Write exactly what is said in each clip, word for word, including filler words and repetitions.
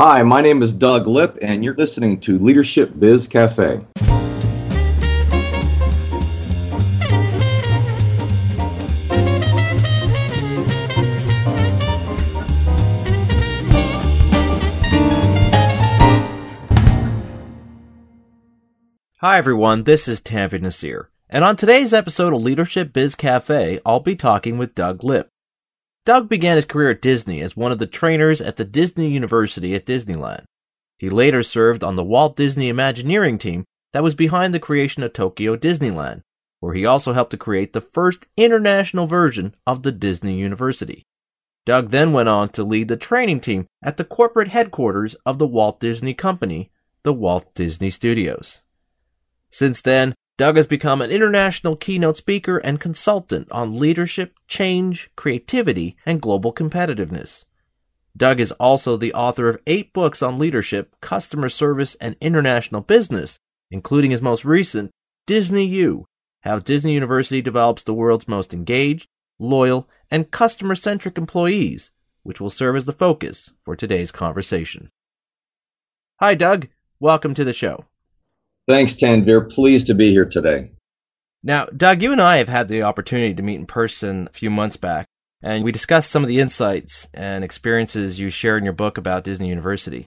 Hi, my name is Doug Lipp, and you're listening to Leadership Biz Cafe. Hi everyone, this is Tanvir Naseer, and on today's episode of Leadership Biz Cafe, I'll be talking with Doug Lipp. Doug began his career at Disney as one of the trainers at the Disney University at Disneyland. He later served on the Walt Disney Imagineering team that was behind the creation of Tokyo Disneyland, where he also helped to create the first international version of the Disney University. Doug then went on to lead the training team at the corporate headquarters of the Walt Disney Company, the Walt Disney Studios. Since then, Doug has become an international keynote speaker and consultant on leadership, change, creativity, and global competitiveness. Doug is also the author of eight books on leadership, customer service, and international business, including his most recent, Disney U, How Disney University Develops the World's Most Engaged, Loyal, and Customer-Centric Employees, which will serve as the focus for today's conversation. Hi, Doug. Welcome to the show. Thanks, Tanvir. Pleased to be here today. Now, Doug, you and I have had the opportunity to meet in person a few months back, and we discussed some of the insights and experiences you share in your book about Disney University.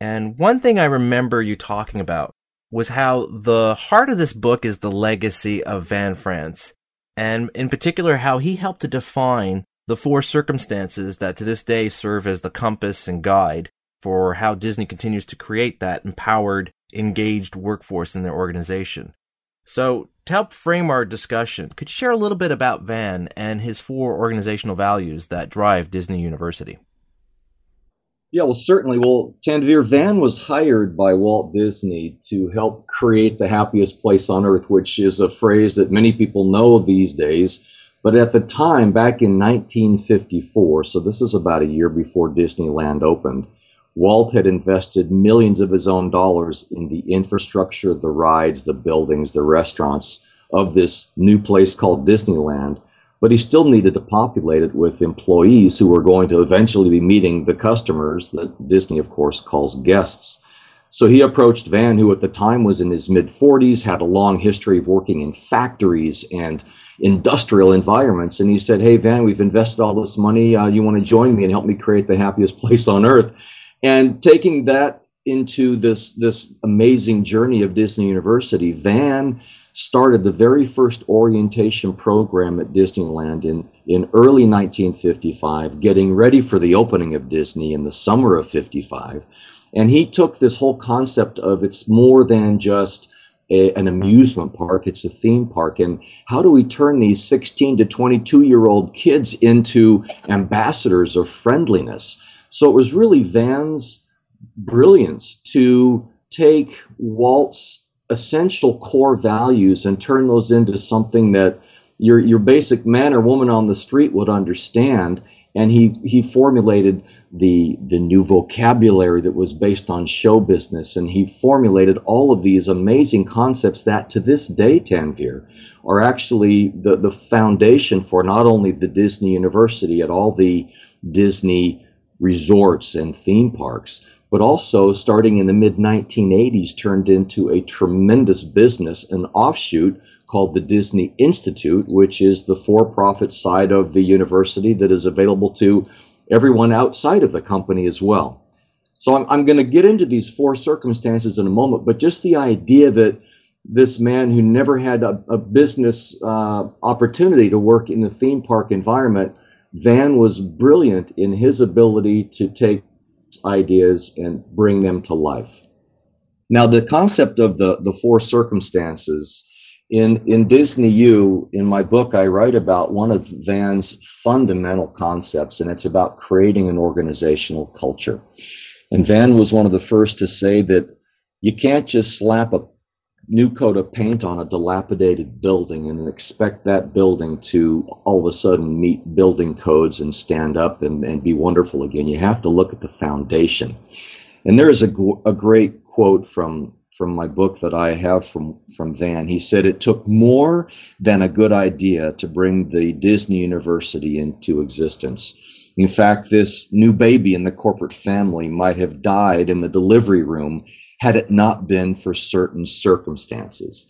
And one thing I remember you talking about was how the heart of this book is the legacy of Van France, and in particular, how he helped to define the four circumstances that to this day serve as the compass and guide for how Disney continues to create that empowered, engaged workforce in their organization. So to help frame our discussion, could you share a little bit about Van and his four organizational values that drive Disney University? Yeah, well, certainly. Well, Tanvir, Van was hired by Walt Disney to help create the happiest place on earth, which is a phrase that many people know these days. But at the time, back in nineteen fifty-four, so this is about a year before Disneyland opened, Walt had invested millions of his own dollars in the infrastructure, the rides, the buildings, the restaurants of this new place called Disneyland, but he still needed to populate it with employees who were going to eventually be meeting the customers that Disney, of course, calls guests. So he approached Van, who at the time was in his mid-forties, had a long history of working in factories and industrial environments, and he said, "Hey, Van, we've invested all this money. Uh, you want to join me and help me create the happiest place on earth?" And taking that into this, this amazing journey of Disney University, Van started the very first orientation program at Disneyland in, in early nineteen fifty-five, getting ready for the opening of Disney in the summer of fifty-five. And he took this whole concept of it's more than just a, an amusement park, it's a theme park. And how do we turn these sixteen to twenty-two-year-old kids into ambassadors of friendliness? So it was really Van's brilliance to take Walt's essential core values and turn those into something that your your basic man or woman on the street would understand. And he, he formulated the the new vocabulary that was based on show business. And he formulated all of these amazing concepts that to this day, Tanvir, are actually the, the foundation for not only the Disney University at all the Disney resorts and theme parks, but also starting in the mid nineteen eighties turned into a tremendous business, an offshoot called the Disney Institute, which is the for-profit side of the university that is available to everyone outside of the company as well. So I'm, I'm going to get into these four circumstances in a moment, but just the idea that this man who never had a, a business uh, opportunity to work in the theme park environment, Van was brilliant in his ability to take ideas and bring them to life. Now, the concept of the, the four circumstances, in, in Disney U, in my book, I write about one of Van's fundamental concepts, and it's about creating an organizational culture. And Van was one of the first to say that you can't just slap a new coat of paint on a dilapidated building and expect that building to all of a sudden meet building codes and stand up and, and be wonderful again. You have to look at the foundation. And there is a, a great quote from, from my book that I have from, from Van. He said, "It took more than a good idea to bring the Disney University into existence. In fact, this new baby in the corporate family might have died in the delivery room had it not been for certain circumstances.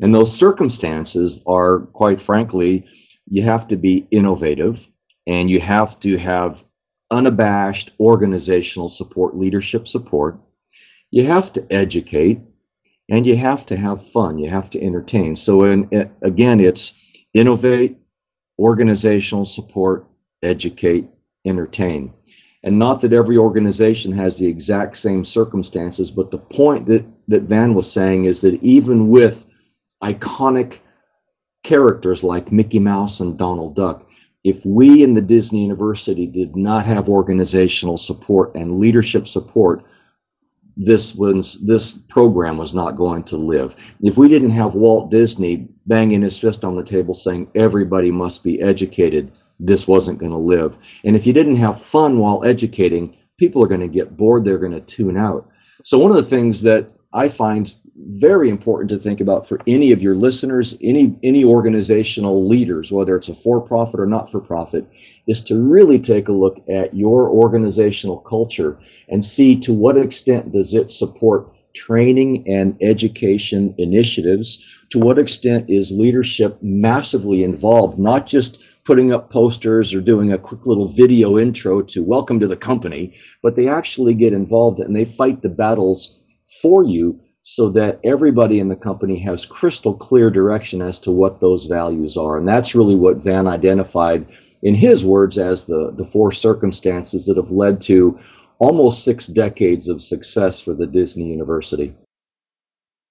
And those circumstances are, quite frankly, you have to be innovative and you have to have unabashed organizational support, leadership support. You have to educate and you have to have fun. You have to entertain. So in, again, it's innovate, organizational support, educate, entertain. And not that every organization has the exact same circumstances, but the point that, that Van was saying is that even with iconic characters like Mickey Mouse and Donald Duck, if we in the Disney University did not have organizational support and leadership support, this was, this program was not going to live. If we didn't have Walt Disney banging his fist on the table saying everybody must be educated, this wasn't going to live. And if you didn't have fun while educating, people are going to get bored, they're going to tune out. So one of the things that I find very important to think about for any of your listeners, any any organizational leaders, whether it's a for-profit or not-for-profit, is to really take a look at your organizational culture and see to what extent does it support training and education initiatives, to what extent is leadership massively involved, not just putting up posters or doing a quick little video intro to welcome to the company, but they actually get involved and they fight the battles for you so that everybody in the company has crystal clear direction as to what those values are. And that's really what Van identified in his words as the, the four circumstances that have led to almost six decades of success for the Disney University.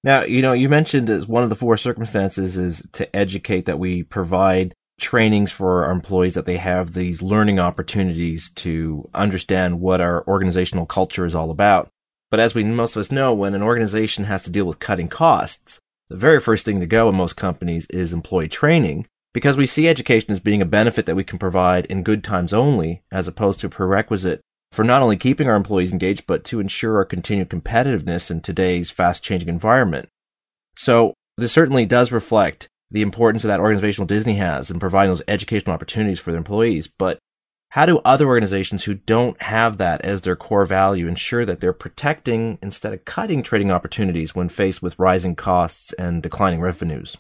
Now, you know, you mentioned as one of the four circumstances is to educate, that we provide trainings for our employees, that they have these learning opportunities to understand what our organizational culture is all about. But as we, most of us know, when an organization has to deal with cutting costs, the very first thing to go in most companies is employee training, because we see education as being a benefit that we can provide in good times only, as opposed to a prerequisite for not only keeping our employees engaged, but to ensure our continued competitiveness in today's fast-changing environment. So this certainly does reflect the importance that organizational Disney has in providing those educational opportunities for their employees. But how do other organizations who don't have that as their core value ensure that they're protecting instead of cutting trading opportunities when faced with rising costs and declining revenues?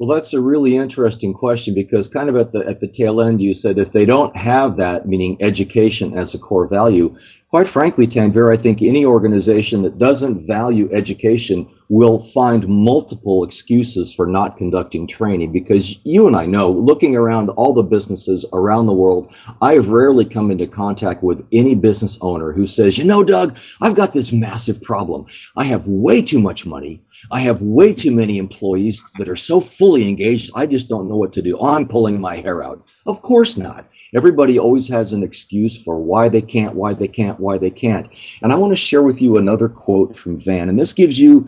Well, that's a really interesting question, because kind of at the at the tail end, you said if they don't have that, meaning education as a core value, quite frankly, Tanvir, I think any organization that doesn't value education will find multiple excuses for not conducting training. Because you and I know, looking around all the businesses around the world, I have rarely come into contact with any business owner who says, you know, Doug, I've got this massive problem. I have way too much money. I have way too many employees that are so fully engaged, I just don't know what to do. I'm pulling my hair out. Of course not. Everybody always has an excuse for why they can't, why they can't, why they can't. And I want to share with you another quote from Van, and this gives you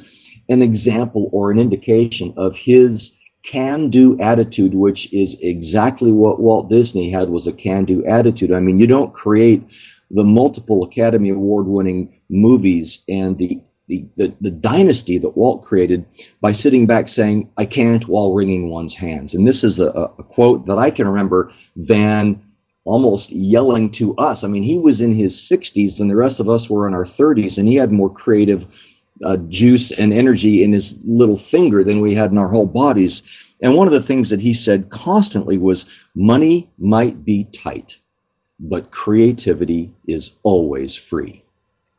an example or an indication of his can-do attitude, which is exactly what Walt Disney had, was a can-do attitude. I mean, you don't create the multiple Academy Award-winning movies and the The, the, the dynasty that Walt created by sitting back saying, I can't, while wringing one's hands. And this is a, a quote that I can remember Van almost yelling to us. I mean, he was in his sixties and the rest of us were in our thirties, and he had more creative uh, juice and energy in his little finger than we had in our whole bodies. And one of the things that he said constantly was, money might be tight, but creativity is always free.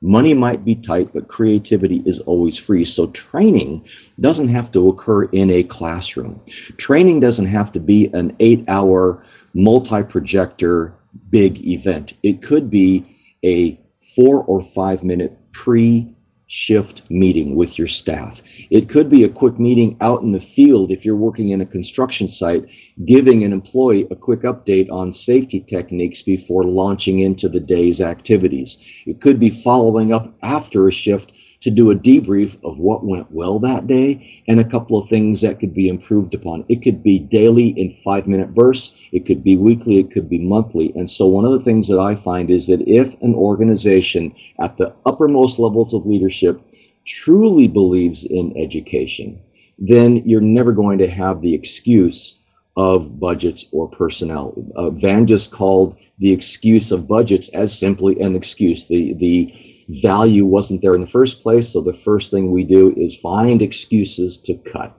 Money might be tight, but creativity is always free. So training doesn't have to occur in a classroom. Training doesn't have to be an eight-hour multi-projector big event. It could be a four or five-minute pre-shift meeting with your staff. It could be a quick meeting out in the field if you're working in a construction site, giving an employee a quick update on safety techniques before launching into the day's activities. It could be following up after a shift to do a debrief of what went well that day and a couple of things that could be improved upon. It could be daily in five-minute bursts. It could be weekly. It could be monthly. And so one of the things that I find is that if an organization at the uppermost levels of leadership truly believes in education, then you're never going to have the excuse of budgets or personnel. Uh, Van just called the excuse of budgets as simply an excuse. The, the value wasn't there in the first place, so the first thing we do is find excuses to cut.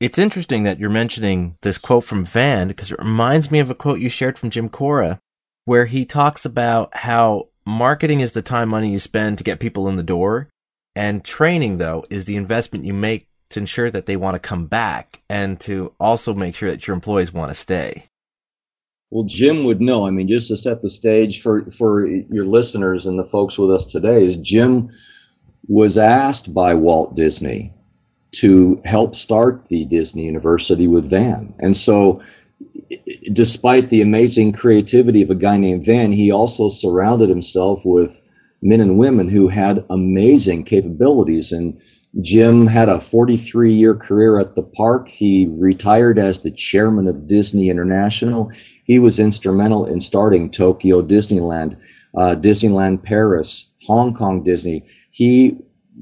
It's interesting that you're mentioning this quote from Van, because it reminds me of a quote you shared from Jim Cora, where he talks about how marketing is the time money you spend to get people in the door, and training, though, is the investment you make to ensure that they want to come back and to also make sure that your employees want to stay. Well, Jim would know. I mean, just to set the stage for, for your listeners and the folks with us today, is Jim was asked by Walt Disney to help start the Disney University with Van. And so despite the amazing creativity of a guy named Van, he also surrounded himself with men and women who had amazing capabilities. And Jim had a forty-three year career at the park. He retired as the chairman of Disney International. He was instrumental in starting Tokyo Disneyland, uh, Disneyland Paris, Hong Kong Disney. He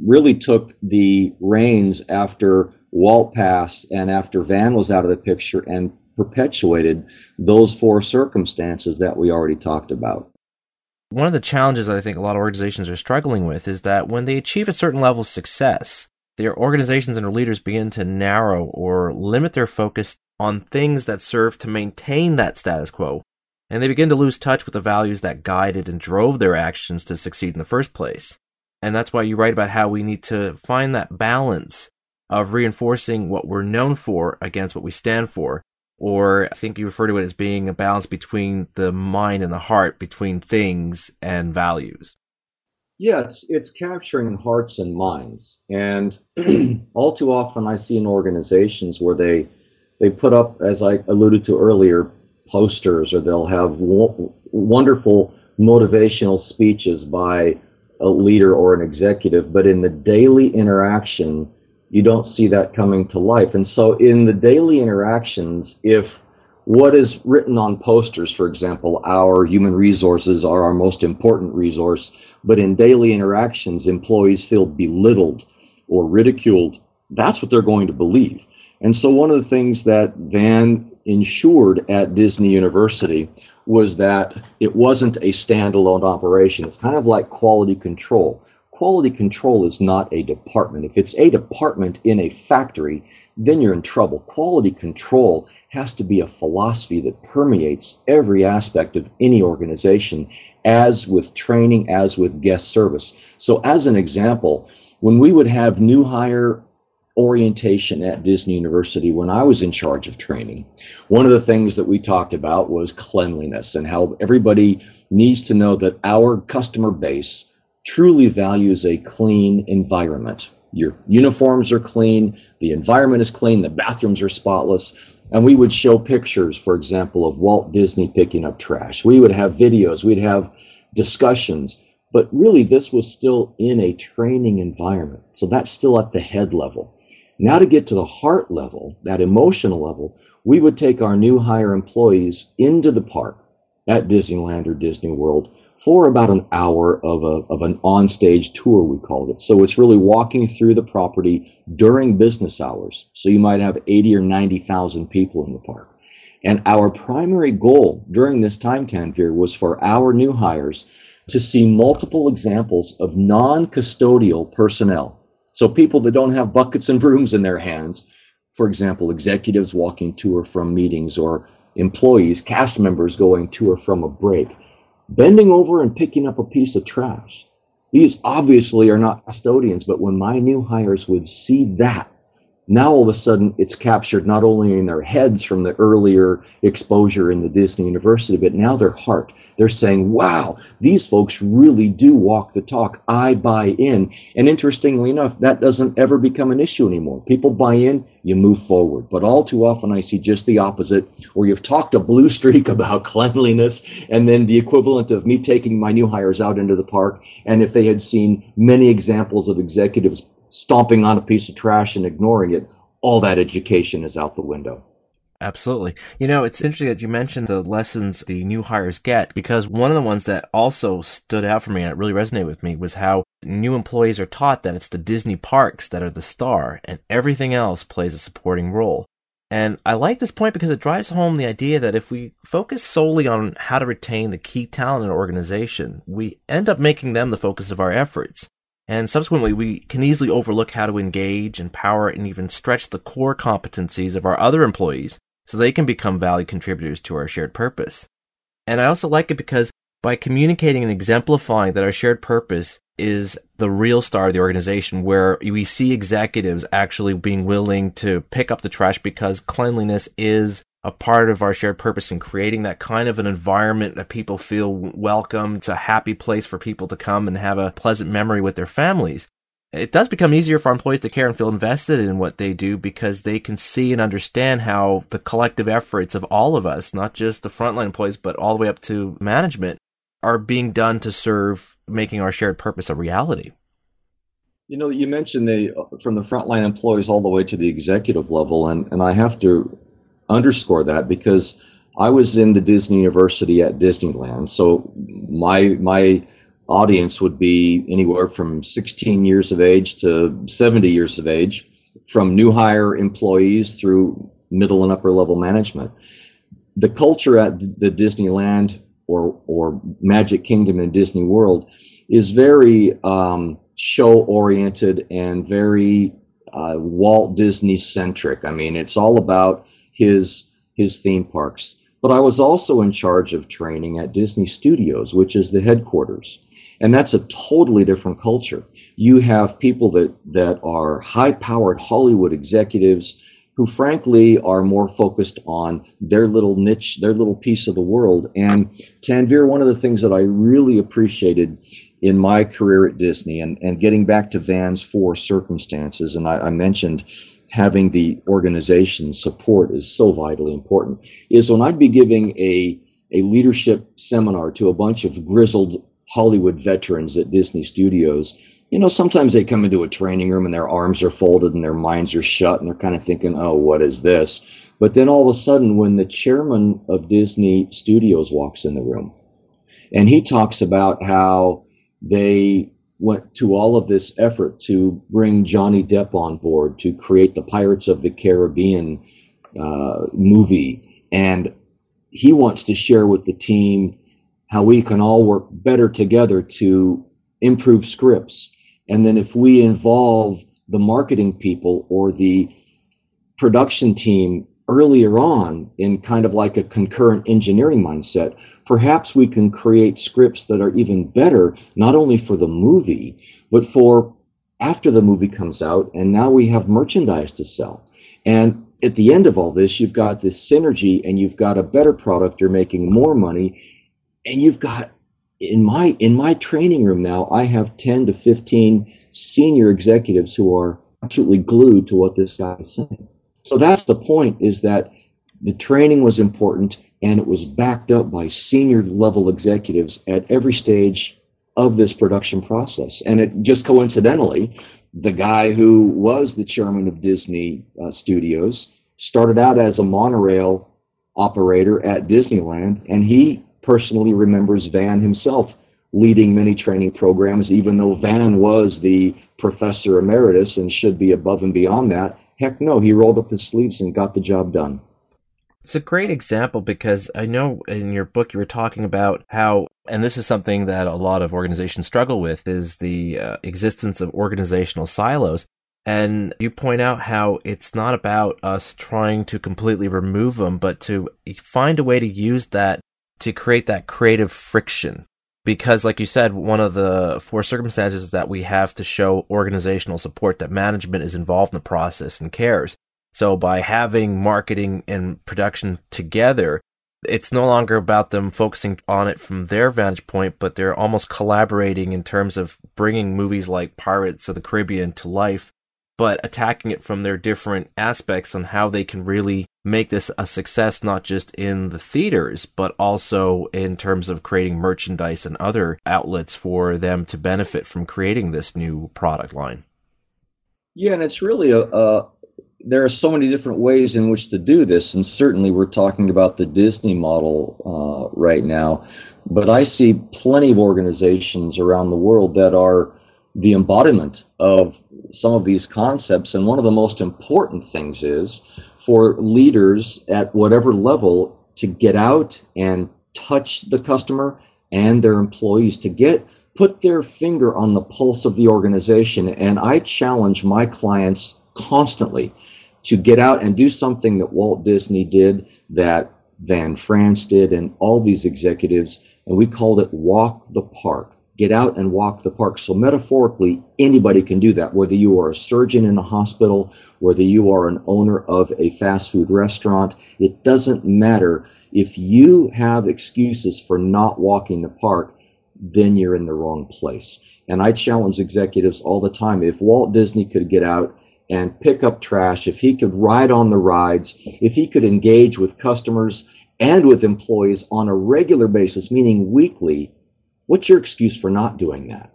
really took the reins after Walt passed and after Van was out of the picture, and perpetuated those four circumstances that we already talked about. One of the challenges that I think a lot of organizations are struggling with is that when they achieve a certain level of success, their organizations and their leaders begin to narrow or limit their focus on things that serve to maintain that status quo, and they begin to lose touch with the values that guided and drove their actions to succeed in the first place. And that's why you write about how we need to find that balance of reinforcing what we're known for against what we stand for. Or I think you refer to it as being a balance between the mind and the heart, between things and values. Yes, it's capturing hearts and minds. And all too often I see in organizations where they they put up, as I alluded to earlier, posters, or they'll have wo- wonderful motivational speeches by a leader or an executive, but in the daily interaction, you don't see that coming to life. And so in the daily interactions, if what is written on posters, for example, our human resources are our most important resource, but in daily interactions, employees feel belittled or ridiculed, that's what they're going to believe. And so one of the things that Van ensured at Disney University was that it wasn't a standalone operation. It's kind of like quality control. Quality control is not a department. If it's a department in a factory, then you're in trouble. Quality control has to be a philosophy that permeates every aspect of any organization, as with training, as with guest service. So as an example, when we would have new hire orientation at Disney University when I was in charge of training, one of the things that we talked about was cleanliness and how everybody needs to know that our customer base truly values a clean environment. Your uniforms are clean, the environment is clean, the bathrooms are spotless, and we would show pictures, for example, of Walt Disney picking up trash. We would have videos, we'd have discussions, but really this was still in a training environment. So that's still at the head level. Now to get to the heart level, that emotional level, we would take our new hire employees into the park at Disneyland or Disney World for about an hour of a of an on-stage tour, we called it. So it's really walking through the property during business hours. So you might have eighty or ninety thousand people in the park. And our primary goal during this time, Tanvir, was for our new hires to see multiple examples of non-custodial personnel. So people that don't have buckets and brooms in their hands, for example, executives walking to or from meetings, or employees, cast members going to or from a break, bending over and picking up a piece of trash. These obviously are not custodians, but when my new hires would see that, now all of a sudden it's captured not only in their heads from the earlier exposure in the Disney University, but now their heart. They're saying, wow, these folks really do walk the talk. I buy in. And interestingly enough, that doesn't ever become an issue anymore. People buy in, you move forward. But all too often I see just the opposite, where you've talked a blue streak about cleanliness, and then the equivalent of me taking my new hires out into the park, and if they had seen many examples of executives stomping on a piece of trash and ignoring it, all that education is out the window. Absolutely. You know, it's interesting that you mentioned the lessons the new hires get, because one of the ones that also stood out for me and it really resonated with me was how new employees are taught that it's the Disney parks that are the star and everything else plays a supporting role. And I like this point because it drives home the idea that if we focus solely on how to retain the key talent in an organization, we end up making them the focus of our efforts. And subsequently, we can easily overlook how to engage, empower, and even stretch the core competencies of our other employees so they can become valued contributors to our shared purpose. And I also like it because by communicating and exemplifying that our shared purpose is the real star of the organization, where we see executives actually being willing to pick up the trash because cleanliness is a part of our shared purpose, and creating that kind of an environment that people feel welcome. It's a happy place for people to come and have a pleasant memory with their families. It does become easier for employees to care and feel invested in what they do because they can see and understand how the collective efforts of all of us, not just the frontline employees, but all the way up to management, are being done to serve making our shared purpose a reality. You know, you mentioned the from the frontline employees all the way to the executive level, and, and I have to underscore that because I was in the Disney University at Disneyland, so my my audience would be anywhere from sixteen years of age to seventy years of age, from new hire employees through middle and upper level management. The culture at the Disneyland or or Magic Kingdom and Disney World is very um, show-oriented and very uh, Walt Disney-centric. I mean, it's all about his his theme parks. But I was also in charge of training at Disney Studios, which is the headquarters. And that's a totally different culture. You have people that, that are high-powered Hollywood executives who, frankly, are more focused on their little niche, their little piece of the world. And Tanvir, one of the things that I really appreciated in my career at Disney, and, and getting back to Van's four circumstances, and I, I mentioned having the organization support is so vitally important, is when I'd be giving a, a leadership seminar to a bunch of grizzled Hollywood veterans at Disney Studios, you know, sometimes they come into a training room and their arms are folded and their minds are shut and they're kind of thinking, oh, what is this? But then all of a sudden, when the chairman of Disney Studios walks in the room and he talks about how they went to all of this effort to bring Johnny Depp on board to create the Pirates of the Caribbean uh, movie, and he wants to share with the team how we can all work better together to improve scripts. And then if we involve the marketing people or the production team earlier on in kind of like a concurrent engineering mindset, perhaps we can create scripts that are even better, not only for the movie, but for after the movie comes out, and now we have merchandise to sell. And at the end of all this, you've got this synergy and you've got a better product, you're making more money, and you've got In my in my training room now, I have ten to fifteen senior executives who are absolutely glued to what this guy is saying. So that's the point, is that the training was important, and it was backed up by senior level executives at every stage of this production process. And it just coincidentally, the guy who was the chairman of Disney uh, Studios started out as a monorail operator at Disneyland, and he personally remembers Van himself leading many training programs, even though Van was the professor emeritus and should be above and beyond that. Heck no, he rolled up his sleeves and got the job done. It's a great example because I know in your book you were talking about how, and this is something that a lot of organizations struggle with, is the uh, existence of organizational silos. And you point out how it's not about us trying to completely remove them, but to find a way to use that to create that creative friction. Because like you said, one of the four circumstances is that we have to show organizational support, that management is involved in the process and cares. So by having marketing and production together, it's no longer about them focusing on it from their vantage point, but they're almost collaborating in terms of bringing movies like Pirates of the Caribbean to life, but attacking it from their different aspects on how they can really make this a success, not just in the theaters, but also in terms of creating merchandise and other outlets for them to benefit from creating this new product line. Yeah, and it's really, a, a there are so many different ways in which to do this, and certainly we're talking about the Disney model uh, right now, but I see plenty of organizations around the world that are the embodiment of some of these concepts. And one of the most important things is for leaders at whatever level to get out and touch the customer and their employees, to get put their finger on the pulse of the organization. And I challenge my clients constantly to get out and do something that Walt Disney did, that Van France did, and all these executives, and we called it walk the park. Get out and walk the park. So metaphorically, anybody can do that, whether you are a surgeon in a hospital, whether you are an owner of a fast food restaurant. It doesn't matter. If you have excuses for not walking the park, then you're in the wrong place. And I challenge executives all the time. If Walt Disney could get out and pick up trash, if he could ride on the rides, if he could engage with customers and with employees on a regular basis, meaning weekly, what's your excuse for not doing that?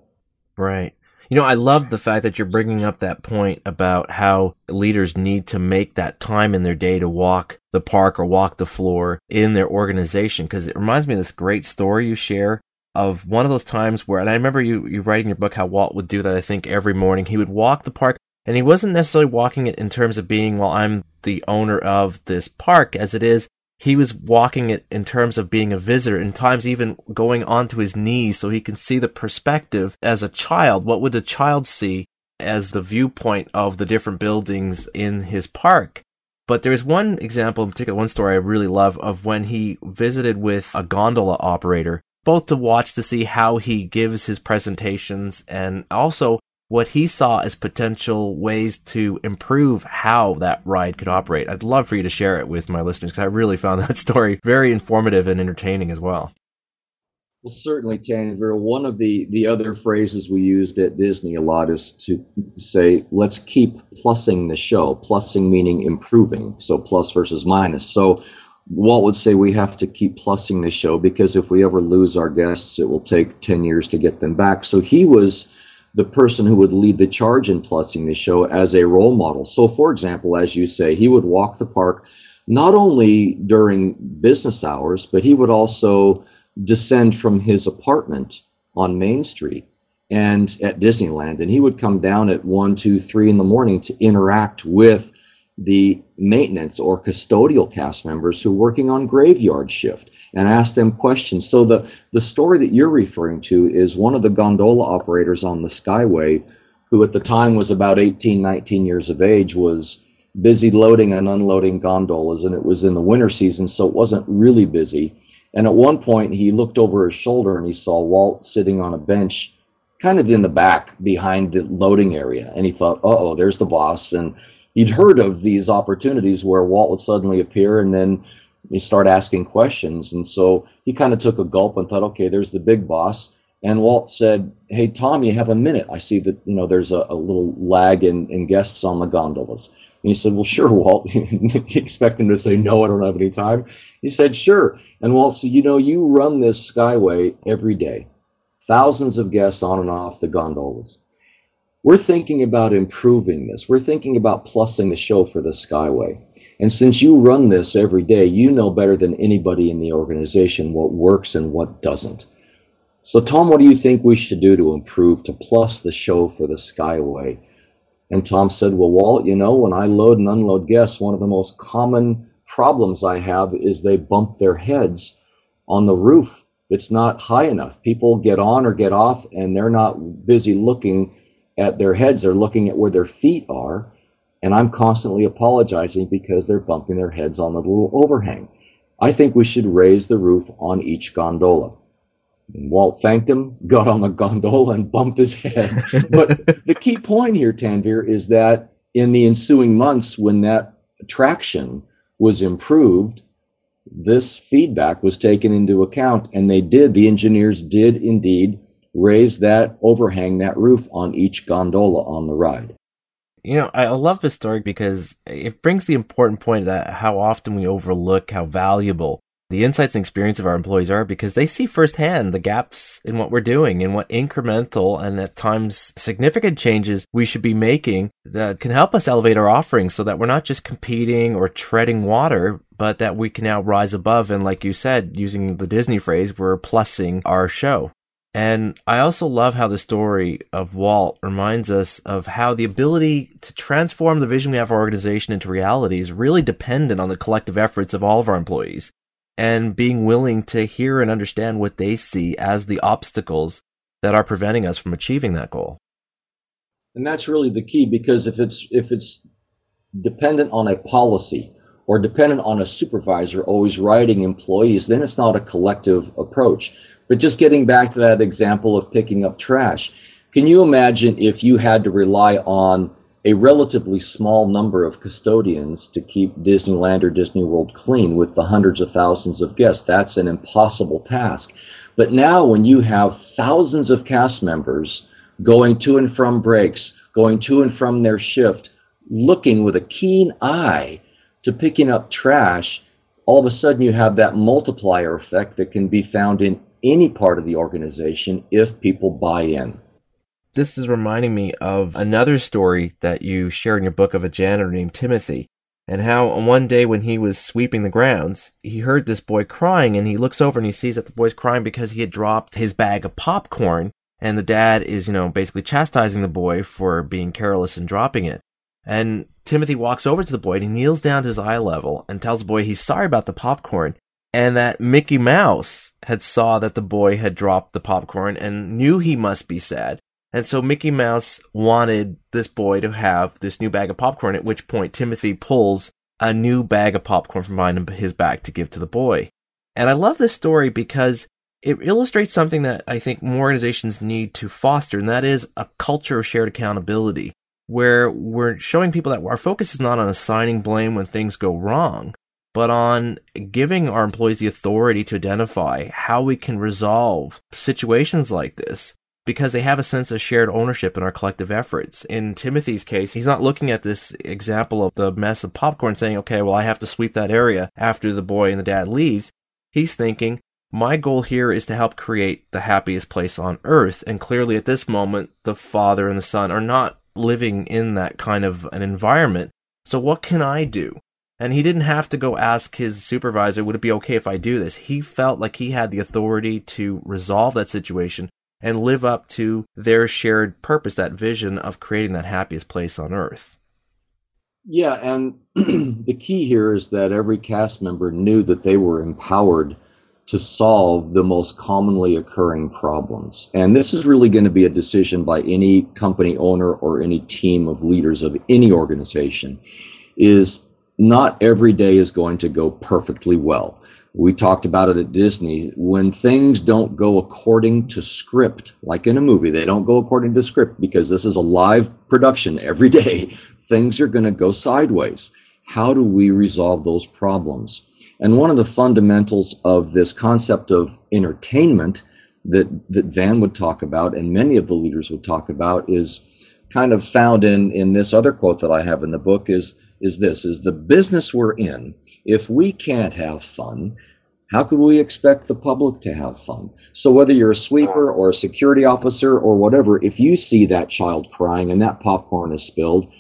Right. You know, I love the fact that you're bringing up that point about how leaders need to make that time in their day to walk the park or walk the floor in their organization, because it reminds me of this great story you share of one of those times where, and I remember you, you write in your book how Walt would do that, I think, every morning. He would walk the park, and he wasn't necessarily walking it in terms of being, well, I'm the owner of this park as it is. He was walking it in terms of being a visitor, and times even going onto his knees so he can see the perspective as a child. What would the child see as the viewpoint of the different buildings in his park? But there's one example in particular, one story I really love, of when he visited with a gondola operator, both to watch to see how he gives his presentations and also what he saw as potential ways to improve how that ride could operate. I'd love for you to share it with my listeners, because I really found that story very informative and entertaining as well. Well, certainly, Tanvir. One of the, the other phrases we used at Disney a lot is to say, let's keep plussing the show. Plussing meaning improving, so plus versus minus. So Walt would say we have to keep plussing the show, because if we ever lose our guests, it will take ten years to get them back. So he was the person who would lead the charge in plussing the show as a role model. So, for example, as you say, he would walk the park not only during business hours, but he would also descend from his apartment on Main Street and at Disneyland, and he would come down at one, two, three in the morning to interact with the maintenance or custodial cast members who are working on graveyard shift and ask them questions. So the, the story that you're referring to is one of the gondola operators on the Skyway, who at the time was about eighteen, nineteen years of age, was busy loading and unloading gondolas, and it was in the winter season, so it wasn't really busy. And at one point he looked over his shoulder and he saw Walt sitting on a bench kind of in the back behind the loading area, and he thought, uh-oh, there's the boss. And he'd heard of these opportunities where Walt would suddenly appear and then he'd start asking questions. And so he kind of took a gulp and thought, okay, there's the big boss. And Walt said, hey, Tom, you have a minute. I see that, you know, there's a, a little lag in, in guests on the gondolas. And he said, well, sure, Walt. You expect him to say, no, I don't have any time. He said, sure. And Walt said, you know, you run this Skyway every day. Thousands of guests on and off the gondolas. We're thinking about improving this. We're thinking about plussing the show for the Skyway. And since you run this every day, you know better than anybody in the organization what works and what doesn't. So, Tom, what do you think we should do to improve, to plus the show for the Skyway? And Tom said, well, Walt, you know, when I load and unload guests, one of the most common problems I have is they bump their heads on the roof. It's not high enough. People get on or get off, and they're not busy looking at their heads, they're looking at where their feet are, and I'm constantly apologizing because they're bumping their heads on the little overhang. I think we should raise the roof on each gondola. And Walt thanked him, got on the gondola, and bumped his head. But the key point here, Tanvir, is that in the ensuing months, when that attraction was improved, this feedback was taken into account, and they did, the engineers did indeed raise that overhang, that roof on each gondola on the ride. You know, I love this story because it brings the important point that how often we overlook how valuable the insights and experience of our employees are, because they see firsthand the gaps in what we're doing and what incremental and at times significant changes we should be making that can help us elevate our offerings so that we're not just competing or treading water, but that we can now rise above. And like you said, using the Disney phrase, we're plussing our show. And I also love how the story of Walt reminds us of how the ability to transform the vision we have for our organization into reality is really dependent on the collective efforts of all of our employees and being willing to hear and understand what they see as the obstacles that are preventing us from achieving that goal. And that's really the key, because if it's if it's dependent on a policy or dependent on a supervisor always writing employees, then it's not a collective approach. But just getting back to that example of picking up trash, can you imagine if you had to rely on a relatively small number of custodians to keep Disneyland or Disney World clean with the hundreds of thousands of guests? That's an impossible task. But now when you have thousands of cast members going to and from breaks, going to and from their shift, looking with a keen eye to picking up trash, all of a sudden you have that multiplier effect that can be found in any part of the organization if people buy in. This is reminding me of another story that you share in your book of a janitor named Timothy, and how on one day when he was sweeping the grounds, he heard this boy crying, and he looks over and he sees that the boy's crying because he had dropped his bag of popcorn, and the dad is, you know, basically chastising the boy for being careless and dropping it. And Timothy walks over to the boy and he kneels down to his eye level and tells the boy he's sorry about the popcorn, and that Mickey Mouse had saw that the boy had dropped the popcorn and knew he must be sad. And so Mickey Mouse wanted this boy to have this new bag of popcorn, at which point Timothy pulls a new bag of popcorn from behind his back to give to the boy. And I love this story because it illustrates something that I think more organizations need to foster, and that is a culture of shared accountability, where we're showing people that our focus is not on assigning blame when things go wrong, but on giving our employees the authority to identify how we can resolve situations like this, because they have a sense of shared ownership in our collective efforts. In Timothy's case, he's not looking at this example of the mess of popcorn saying, okay, well, I have to sweep that area after the boy and the dad leaves. He's thinking, my goal here is to help create the happiest place on earth. And clearly at this moment, the father and the son are not living in that kind of an environment. So what can I do? And he didn't have to go ask his supervisor, would it be okay if I do this? He felt like he had the authority to resolve that situation and live up to their shared purpose, that vision of creating that happiest place on earth. Yeah, and the key here is that every cast member knew that they were empowered to solve the most commonly occurring problems. And this is really going to be a decision by any company owner or any team of leaders of any organization, is not every day is going to go perfectly well. We talked about it at Disney. When things don't go according to script, like in a movie, they don't go according to script because this is a live production every day. Things are going to go sideways. How do we resolve those problems? And one of the fundamentals of this concept of entertainment that, that Van would talk about and many of the leaders would talk about is kind of found in, in this other quote that I have in the book is, is this, is the business we're in, if we can't have fun, how could we expect the public to have fun? So whether you're a sweeper or a security officer or whatever, if you see that child crying and that popcorn is spilled,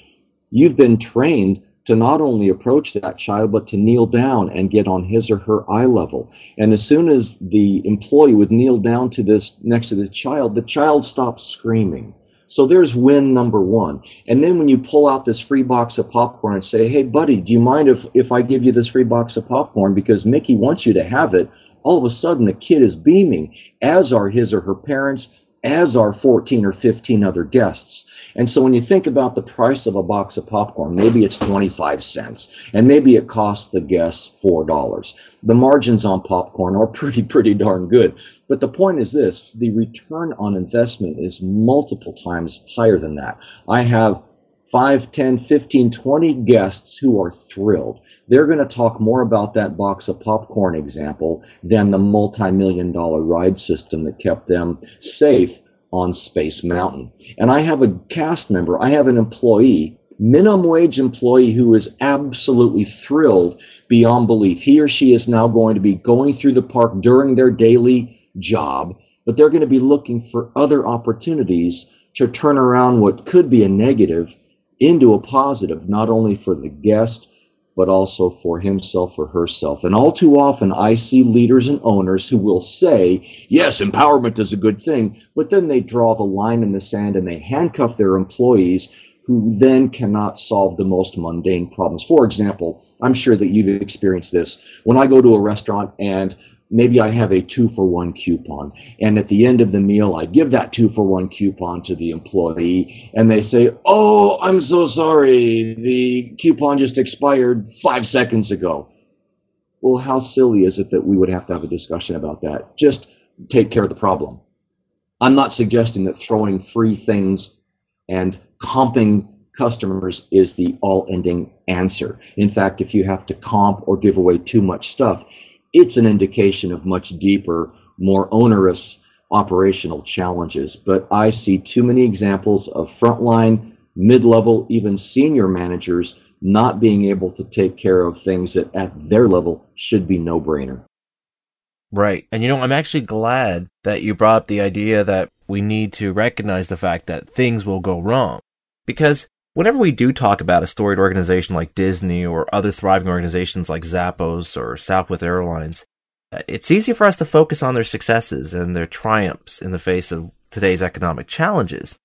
you've been trained to not only approach that child, but to kneel down and get on his or her eye level. And as soon as the employee would kneel down to this next to this child, the child stops screaming. So there's win number one. And then when you pull out this free box of popcorn and say, hey, buddy, do you mind if, if I give you this free box of popcorn because Mickey wants you to have it? All of a sudden, the kid is beaming, as are his or her parents, as are fourteen or fifteen other guests. And so when you think about the price of a box of popcorn, maybe it's twenty-five cents, and maybe it costs the guests four dollars. The margins on popcorn are pretty, pretty darn good. But the point is this, the return on investment is multiple times higher than that. I have five, ten, fifteen, twenty guests who are thrilled. They're going to talk more about that box of popcorn example than the multi-million dollar ride system that kept them safe on Space Mountain. And I have a cast member, I have an employee, minimum wage employee who is absolutely thrilled beyond belief. He or she is now going to be going through the park during their daily job, but they're going to be looking for other opportunities to turn around what could be a negative into a positive, not only for the guest, but also for himself or herself. And all too often I see leaders and owners who will say, yes, empowerment is a good thing, but then they draw the line in the sand and they handcuff their employees who then cannot solve the most mundane problems. For example, I'm sure that you've experienced this. When I go to a restaurant and maybe I have a two for one coupon, and at the end of the meal, I give that two for one coupon to the employee, and they say, oh, I'm so sorry, the coupon just expired five seconds ago. Well, how silly is it that we would have to have a discussion about that? Just take care of the problem. I'm not suggesting that throwing free things and comping customers is the all-ending answer. In fact, if you have to comp or give away too much stuff, it's an indication of much deeper, more onerous operational challenges. But I see too many examples of frontline, mid-level, even senior managers not being able to take care of things that at their level should be no-brainer. Right. And, you know, I'm actually glad that you brought up the idea that we need to recognize the fact that things will go wrong. Because whenever we do talk about a storied organization like Disney or other thriving organizations like Zappos or Southwest Airlines, it's easy for us to focus on their successes and their triumphs in the face of today's economic challenges.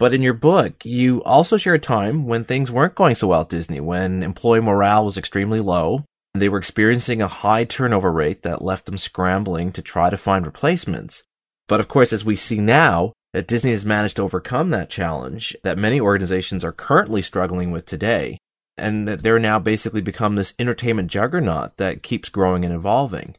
But in your book, you also share a time when things weren't going so well at Disney, when employee morale was extremely low. They were experiencing a high turnover rate that left them scrambling to try to find replacements. But of course, as we see now, that Disney has managed to overcome that challenge that many organizations are currently struggling with today, and that they're now basically become this entertainment juggernaut that keeps growing and evolving.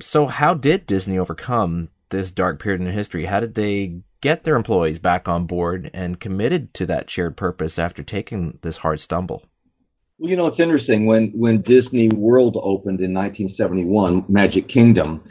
So how did Disney overcome this dark period in history? How did they get their employees back on board and committed to that shared purpose after taking this hard stumble? Well, you know, it's interesting. When when Disney World opened in nineteen seventy-one, Magic Kingdom,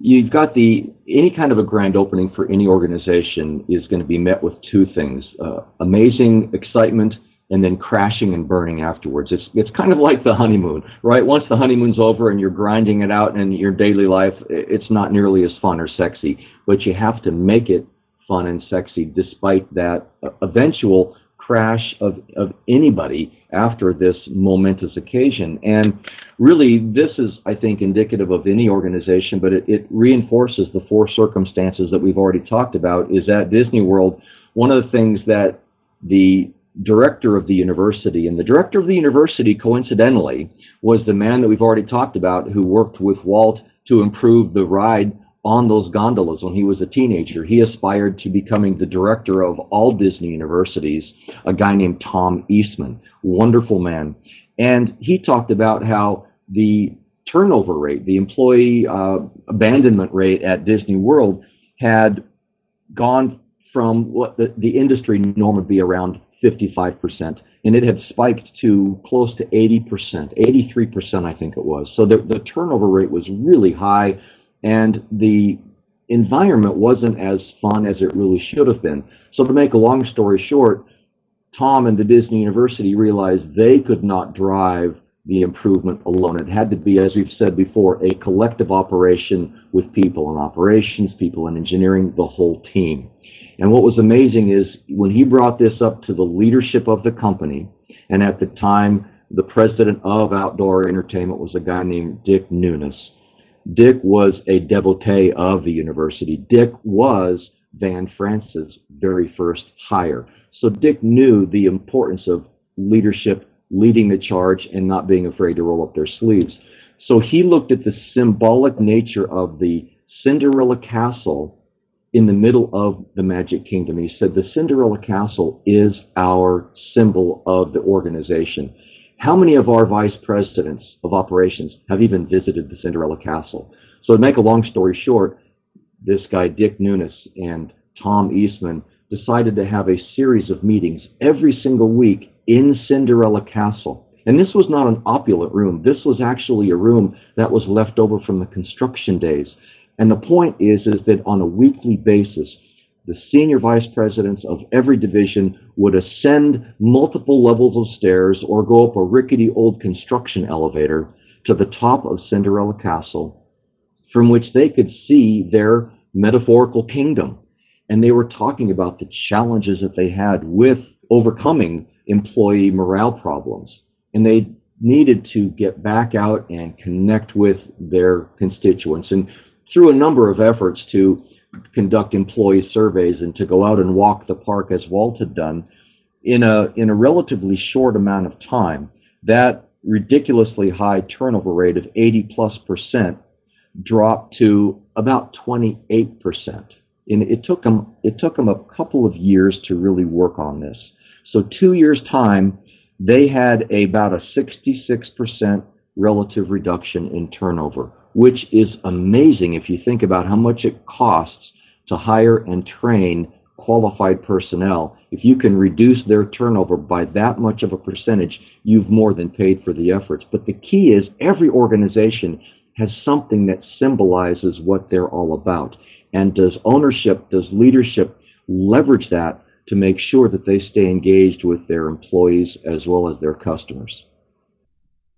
you've got the any kind of a grand opening for any organization is going to be met with two things: uh, amazing excitement, and then crashing and burning afterwards. It's it's kind of like the honeymoon, right? Once the honeymoon's over and you're grinding it out in your daily life, it's not nearly as fun or sexy. But you have to make it fun and sexy, despite that eventual crash of, of anybody after this momentous occasion. And really, this is, I think, indicative of any organization, but it, it reinforces the four circumstances that we've already talked about. Is at Disney World, one of the things that the director of the university, and the director of the university, coincidentally, was the man that we've already talked about who worked with Walt to improve the ride on those gondolas when he was a teenager. He aspired to becoming the director of all Disney universities, a guy named Tom Eastman, wonderful man. And he talked about how the turnover rate, the employee uh, abandonment rate at Disney World had gone from what the, the industry norm would be around fifty-five percent, and it had spiked to close to eighty percent, eighty-three percent I think it was. So the, the turnover rate was really high, and the environment wasn't as fun as it really should have been. So to make a long story short, Tom and the Disney University realized they could not drive the improvement alone. It had to be, as we've said before, a collective operation with people in operations, people in engineering, the whole team. And what was amazing is when he brought this up to the leadership of the company, and at the time, the president of outdoor entertainment was a guy named Dick Nunis. Dick was a devotee of the university. Dick was Van France's very first hire. So Dick knew the importance of leadership, leading the charge, and not being afraid to roll up their sleeves. So he looked at the symbolic nature of the Cinderella Castle in the middle of the Magic Kingdom. He said, the Cinderella Castle is our symbol of the organization. How many of our vice presidents of operations have even visited the Cinderella Castle? So to make a long story short, this guy Dick Nunis and Tom Eastman decided to have a series of meetings every single week in Cinderella Castle. And this was not an opulent room. This was actually a room that was left over from the construction days. And the point is, is that on a weekly basis, the senior vice presidents of every division would ascend multiple levels of stairs or go up a rickety old construction elevator to the top of Cinderella Castle, from which they could see their metaphorical kingdom. And they were talking about the challenges that they had with overcoming employee morale problems. And they needed to get back out and connect with their constituents, and through a number of efforts to conduct employee surveys and to go out and walk the park as Walt had done, in a in a relatively short amount of time, that ridiculously high turnover rate of eighty plus percent dropped to about twenty-eight percent. And it took them it took them a couple of years to really work on this. So two years' time, they had a, about a sixty-six percent relative reduction in turnover, which is amazing if you think about how much it costs to hire and train qualified personnel. If you can reduce their turnover by that much of a percentage, you've more than paid for the efforts. But the key is every organization has something that symbolizes what they're all about. And does ownership, does leadership leverage that to make sure that they stay engaged with their employees as well as their customers?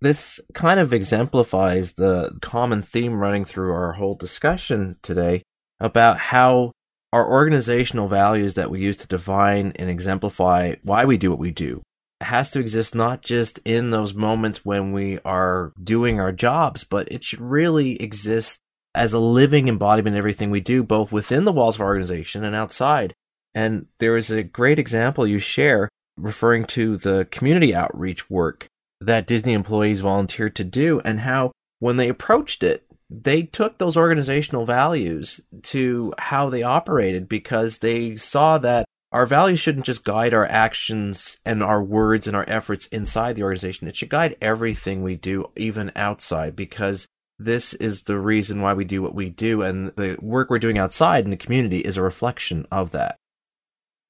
This kind of exemplifies the common theme running through our whole discussion today about how our organizational values that we use to define and exemplify why we do what we do has to exist not just in those moments when we are doing our jobs, but it should really exist as a living embodiment of everything we do, both within the walls of our organization and outside. And there is a great example you share referring to the community outreach work that Disney employees volunteered to do, and how when they approached it, they took those organizational values to how they operated, because they saw that our values shouldn't just guide our actions and our words and our efforts inside the organization. It should guide everything we do, even outside, because this is the reason why we do what we do. And the work we're doing outside in the community is a reflection of that.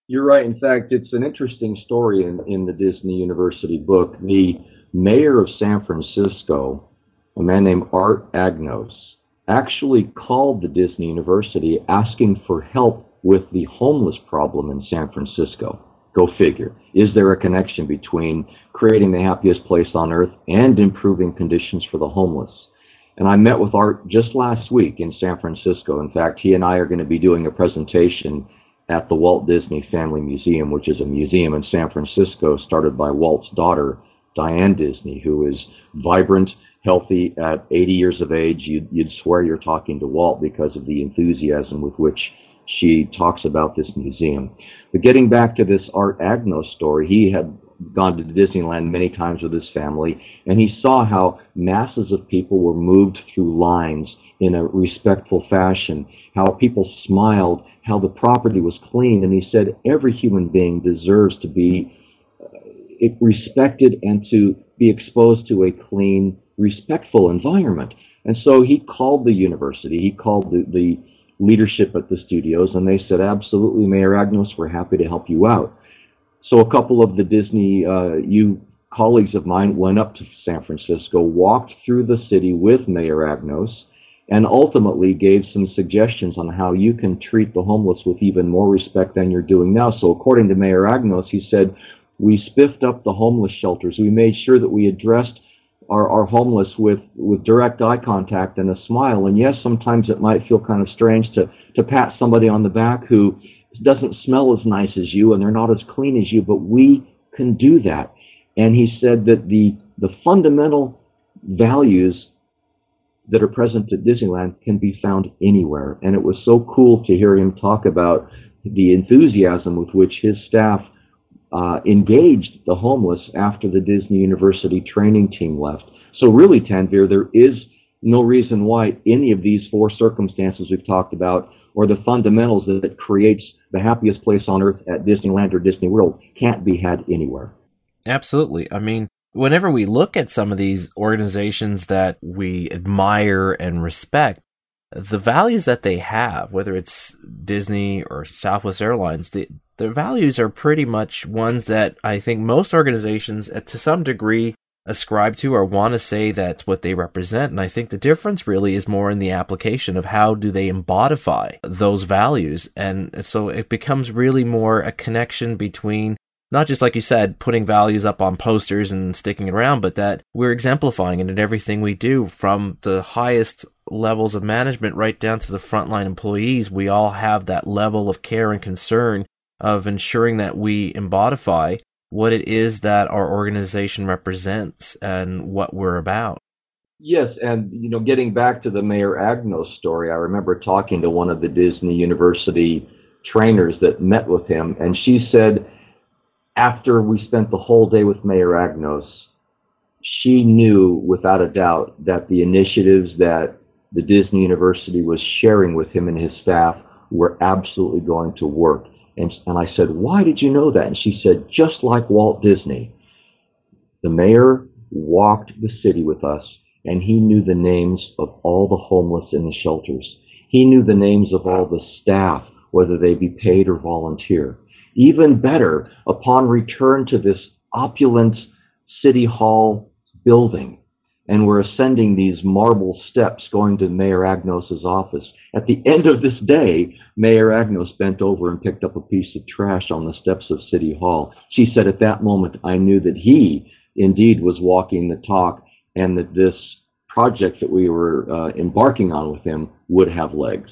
You're right. In fact, it's an interesting story in, in the Disney University book. The mayor of San Francisco, a man named Art Agnos, actually called the Disney University asking for help with the homeless problem in San Francisco. Go figure. Is there a connection between creating the happiest place on earth and improving conditions for the homeless? And I met with Art just last week in San Francisco. In fact, he and I are going to be doing a presentation at the Walt Disney Family Museum, which is a museum in San Francisco started by Walt's daughter, Diane Disney, who is vibrant, healthy at eighty years of age. You'd, you'd swear you're talking to Walt because of the enthusiasm with which she talks about this museum. But getting back to this Art Agnos story, he had gone to Disneyland many times with his family, and he saw how masses of people were moved through lines in a respectful fashion, how people smiled, how the property was clean, and he said every human being deserves to be respected and to be exposed to a clean, respectful environment. And so he called the university, he called the, the leadership at the studios, and they said, absolutely, Mayor Agnos, we're happy to help you out. So a couple of the Disney uh, you colleagues of mine went up to San Francisco, walked through the city with Mayor Agnos, and ultimately gave some suggestions on how you can treat the homeless with even more respect than you're doing now. So according to Mayor Agnos, he said, we spiffed up the homeless shelters. We made sure that we addressed our, our homeless with, with direct eye contact and a smile. And yes, sometimes it might feel kind of strange to, to pat somebody on the back who doesn't smell as nice as you and they're not as clean as you, but we can do that. And he said that the the fundamental values that are present at Disneyland can be found anywhere. And it was so cool to hear him talk about the enthusiasm with which his staff uh, engaged the homeless after the Disney University training team left. So really, Tanvir, there is no reason why any of these four circumstances we've talked about, or the fundamentals that creates the happiest place on earth at Disneyland or Disney World, can't be had anywhere. Absolutely. I mean, whenever we look at some of these organizations that we admire and respect, the values that they have, whether it's Disney or Southwest Airlines, the, their values are pretty much ones that I think most organizations to some degree ascribe to or want to say that's what they represent. And I think the difference really is more in the application of how do they embodify those values. And so it becomes really more a connection between not just, like you said, putting values up on posters and sticking it around, but that we're exemplifying it in everything we do, from the highest levels of management right down to the frontline employees. We all have that level of care and concern of ensuring that we embodify what it is that our organization represents and what we're about. Yes, and you know, getting back to the Mayor Agnos story, I remember talking to one of the Disney University trainers that met with him, and she said after we spent the whole day with Mayor Agnos, she knew without a doubt that the initiatives that the Disney University was sharing with him and his staff were absolutely going to work. And, and I said, why did you know that? And she said, just like Walt Disney, the mayor walked the city with us, and he knew the names of all the homeless in the shelters. He knew the names of all the staff, whether they be paid or volunteer. Even better, upon return to this opulent City Hall building, and we're ascending these marble steps going to Mayor Agnos's office. At the end of this day, Mayor Agnos bent over and picked up a piece of trash on the steps of City Hall. She said, at that moment, I knew that he indeed was walking the talk, and that this project that we were uh, embarking on with him would have legs.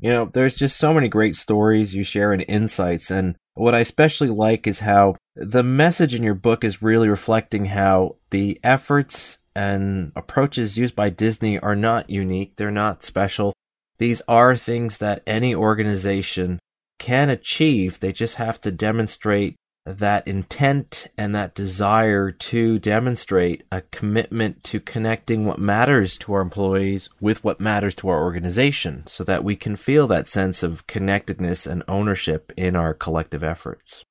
You know, there's just so many great stories you share and insights. And what I especially like is how the message in your book is really reflecting how the efforts and approaches used by Disney are not unique. They're not special. These are things that any organization can achieve. They just have to demonstrate that intent and that desire to demonstrate a commitment to connecting what matters to our employees with what matters to our organization, so that we can feel that sense of connectedness and ownership in our collective efforts.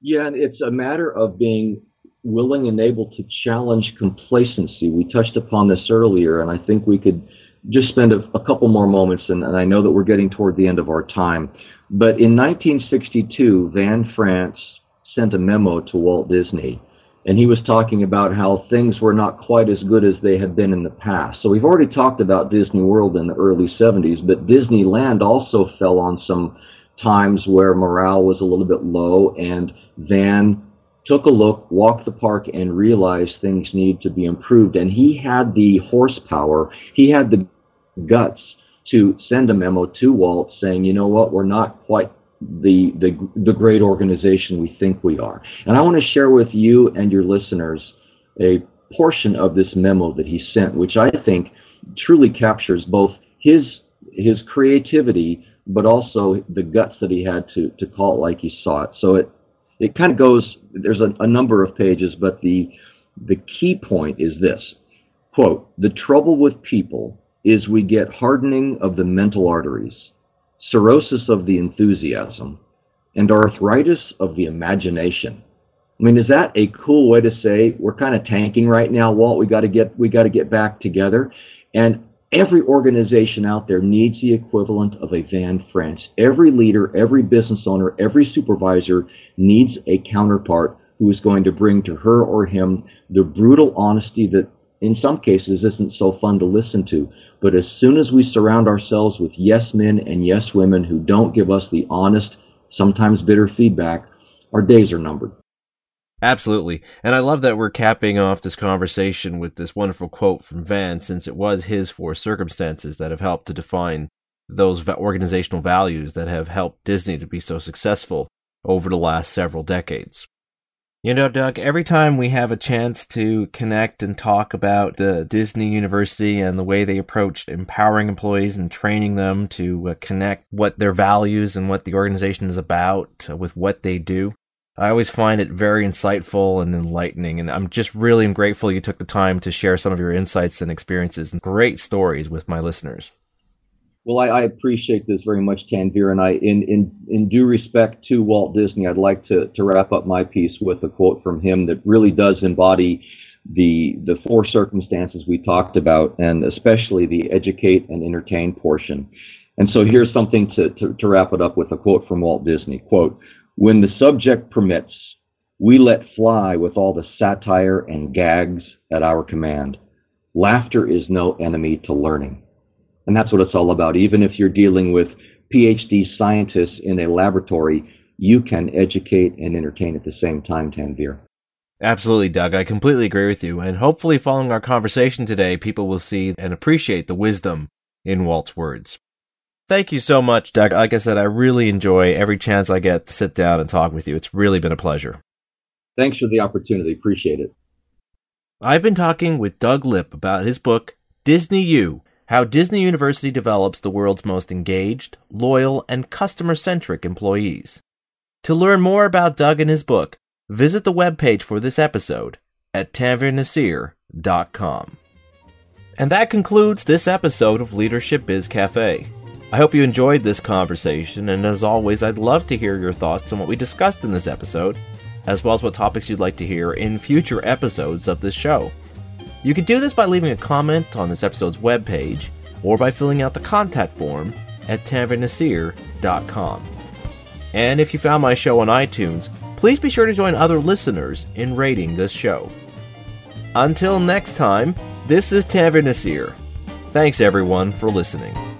Yeah, and it's a matter of being willing and able to challenge complacency. We touched upon this earlier, and I think we could just spend a, a couple more moments, and, and I know that we're getting toward the end of our time. But in nineteen sixty-two, Van France sent a memo to Walt Disney, and he was talking about how things were not quite as good as they had been in the past. So we've already talked about Disney World in the early seventies, but Disneyland also fell on some times where morale was a little bit low, and Van took a look, walked the park, and realized things need to be improved. And he had the horsepower, he had the guts to send a memo to Walt saying, you know what, we're not quite the, the, the great organization we think we are. And I want to share with you and your listeners a portion of this memo that he sent, which I think truly captures both his, his creativity, but also the guts that he had to, to call it like he saw it. So it, it kind of goes, there's a, a number of pages, but the, the key point is this, quote, the trouble with people is we get hardening of the mental arteries, cirrhosis of the enthusiasm, and arthritis of the imagination. I mean, is that a cool way to say we're kind of tanking right now, Walt? We got to get we got to get back together. And every organization out there needs the equivalent of a Van France. Every leader, every business owner, every supervisor needs a counterpart who is going to bring to her or him the brutal honesty that in some cases isn't so fun to listen to. But as soon as we surround ourselves with yes men and yes women who don't give us the honest, sometimes bitter feedback, our days are numbered. Absolutely. And I love that we're capping off this conversation with this wonderful quote from Van, since it was his four circumstances that have helped to define those organizational values that have helped Disney to be so successful over the last several decades. You know, Doug, every time we have a chance to connect and talk about the Disney University and the way they approached empowering employees and training them to uh, connect what their values and what the organization is about uh, with what they do, I always find it very insightful and enlightening. And I'm just really grateful you took the time to share some of your insights and experiences and great stories with my listeners. Well, I, I appreciate this very much, Tanvir, and I, in, in, in due respect to Walt Disney, I'd like to, to wrap up my piece with a quote from him that really does embody the the four circumstances we talked about, and especially the educate and entertain portion. And so here's something to, to, to wrap it up with, a quote from Walt Disney, quote, when the subject permits, we let fly with all the satire and gags at our command. Laughter is no enemy to learning. And that's what it's all about. Even if you're dealing with PhD scientists in a laboratory, you can educate and entertain at the same time, Tanvir. Absolutely, Doug. I completely agree with you. And hopefully following our conversation today, people will see and appreciate the wisdom in Walt's words. Thank you so much, Doug. Like I said, I really enjoy every chance I get to sit down and talk with you. It's really been a pleasure. Thanks for the opportunity. Appreciate it. I've been talking with Doug Lipp about his book, Disney U, How Disney University Develops the World's Most Engaged, Loyal, and Customer-Centric Employees. To learn more about Doug and his book, visit the webpage for this episode at tanvir naseer dot com. And that concludes this episode of Leadership Biz Cafe. I hope you enjoyed this conversation, and as always, I'd love to hear your thoughts on what we discussed in this episode, as well as what topics you'd like to hear in future episodes of this show. You can do this by leaving a comment on this episode's webpage, or by filling out the contact form at tanvir naseer dot com. And if you found my show on iTunes, please be sure to join other listeners in rating this show. Until next time, this is Tanvir Naseer. Thanks everyone for listening.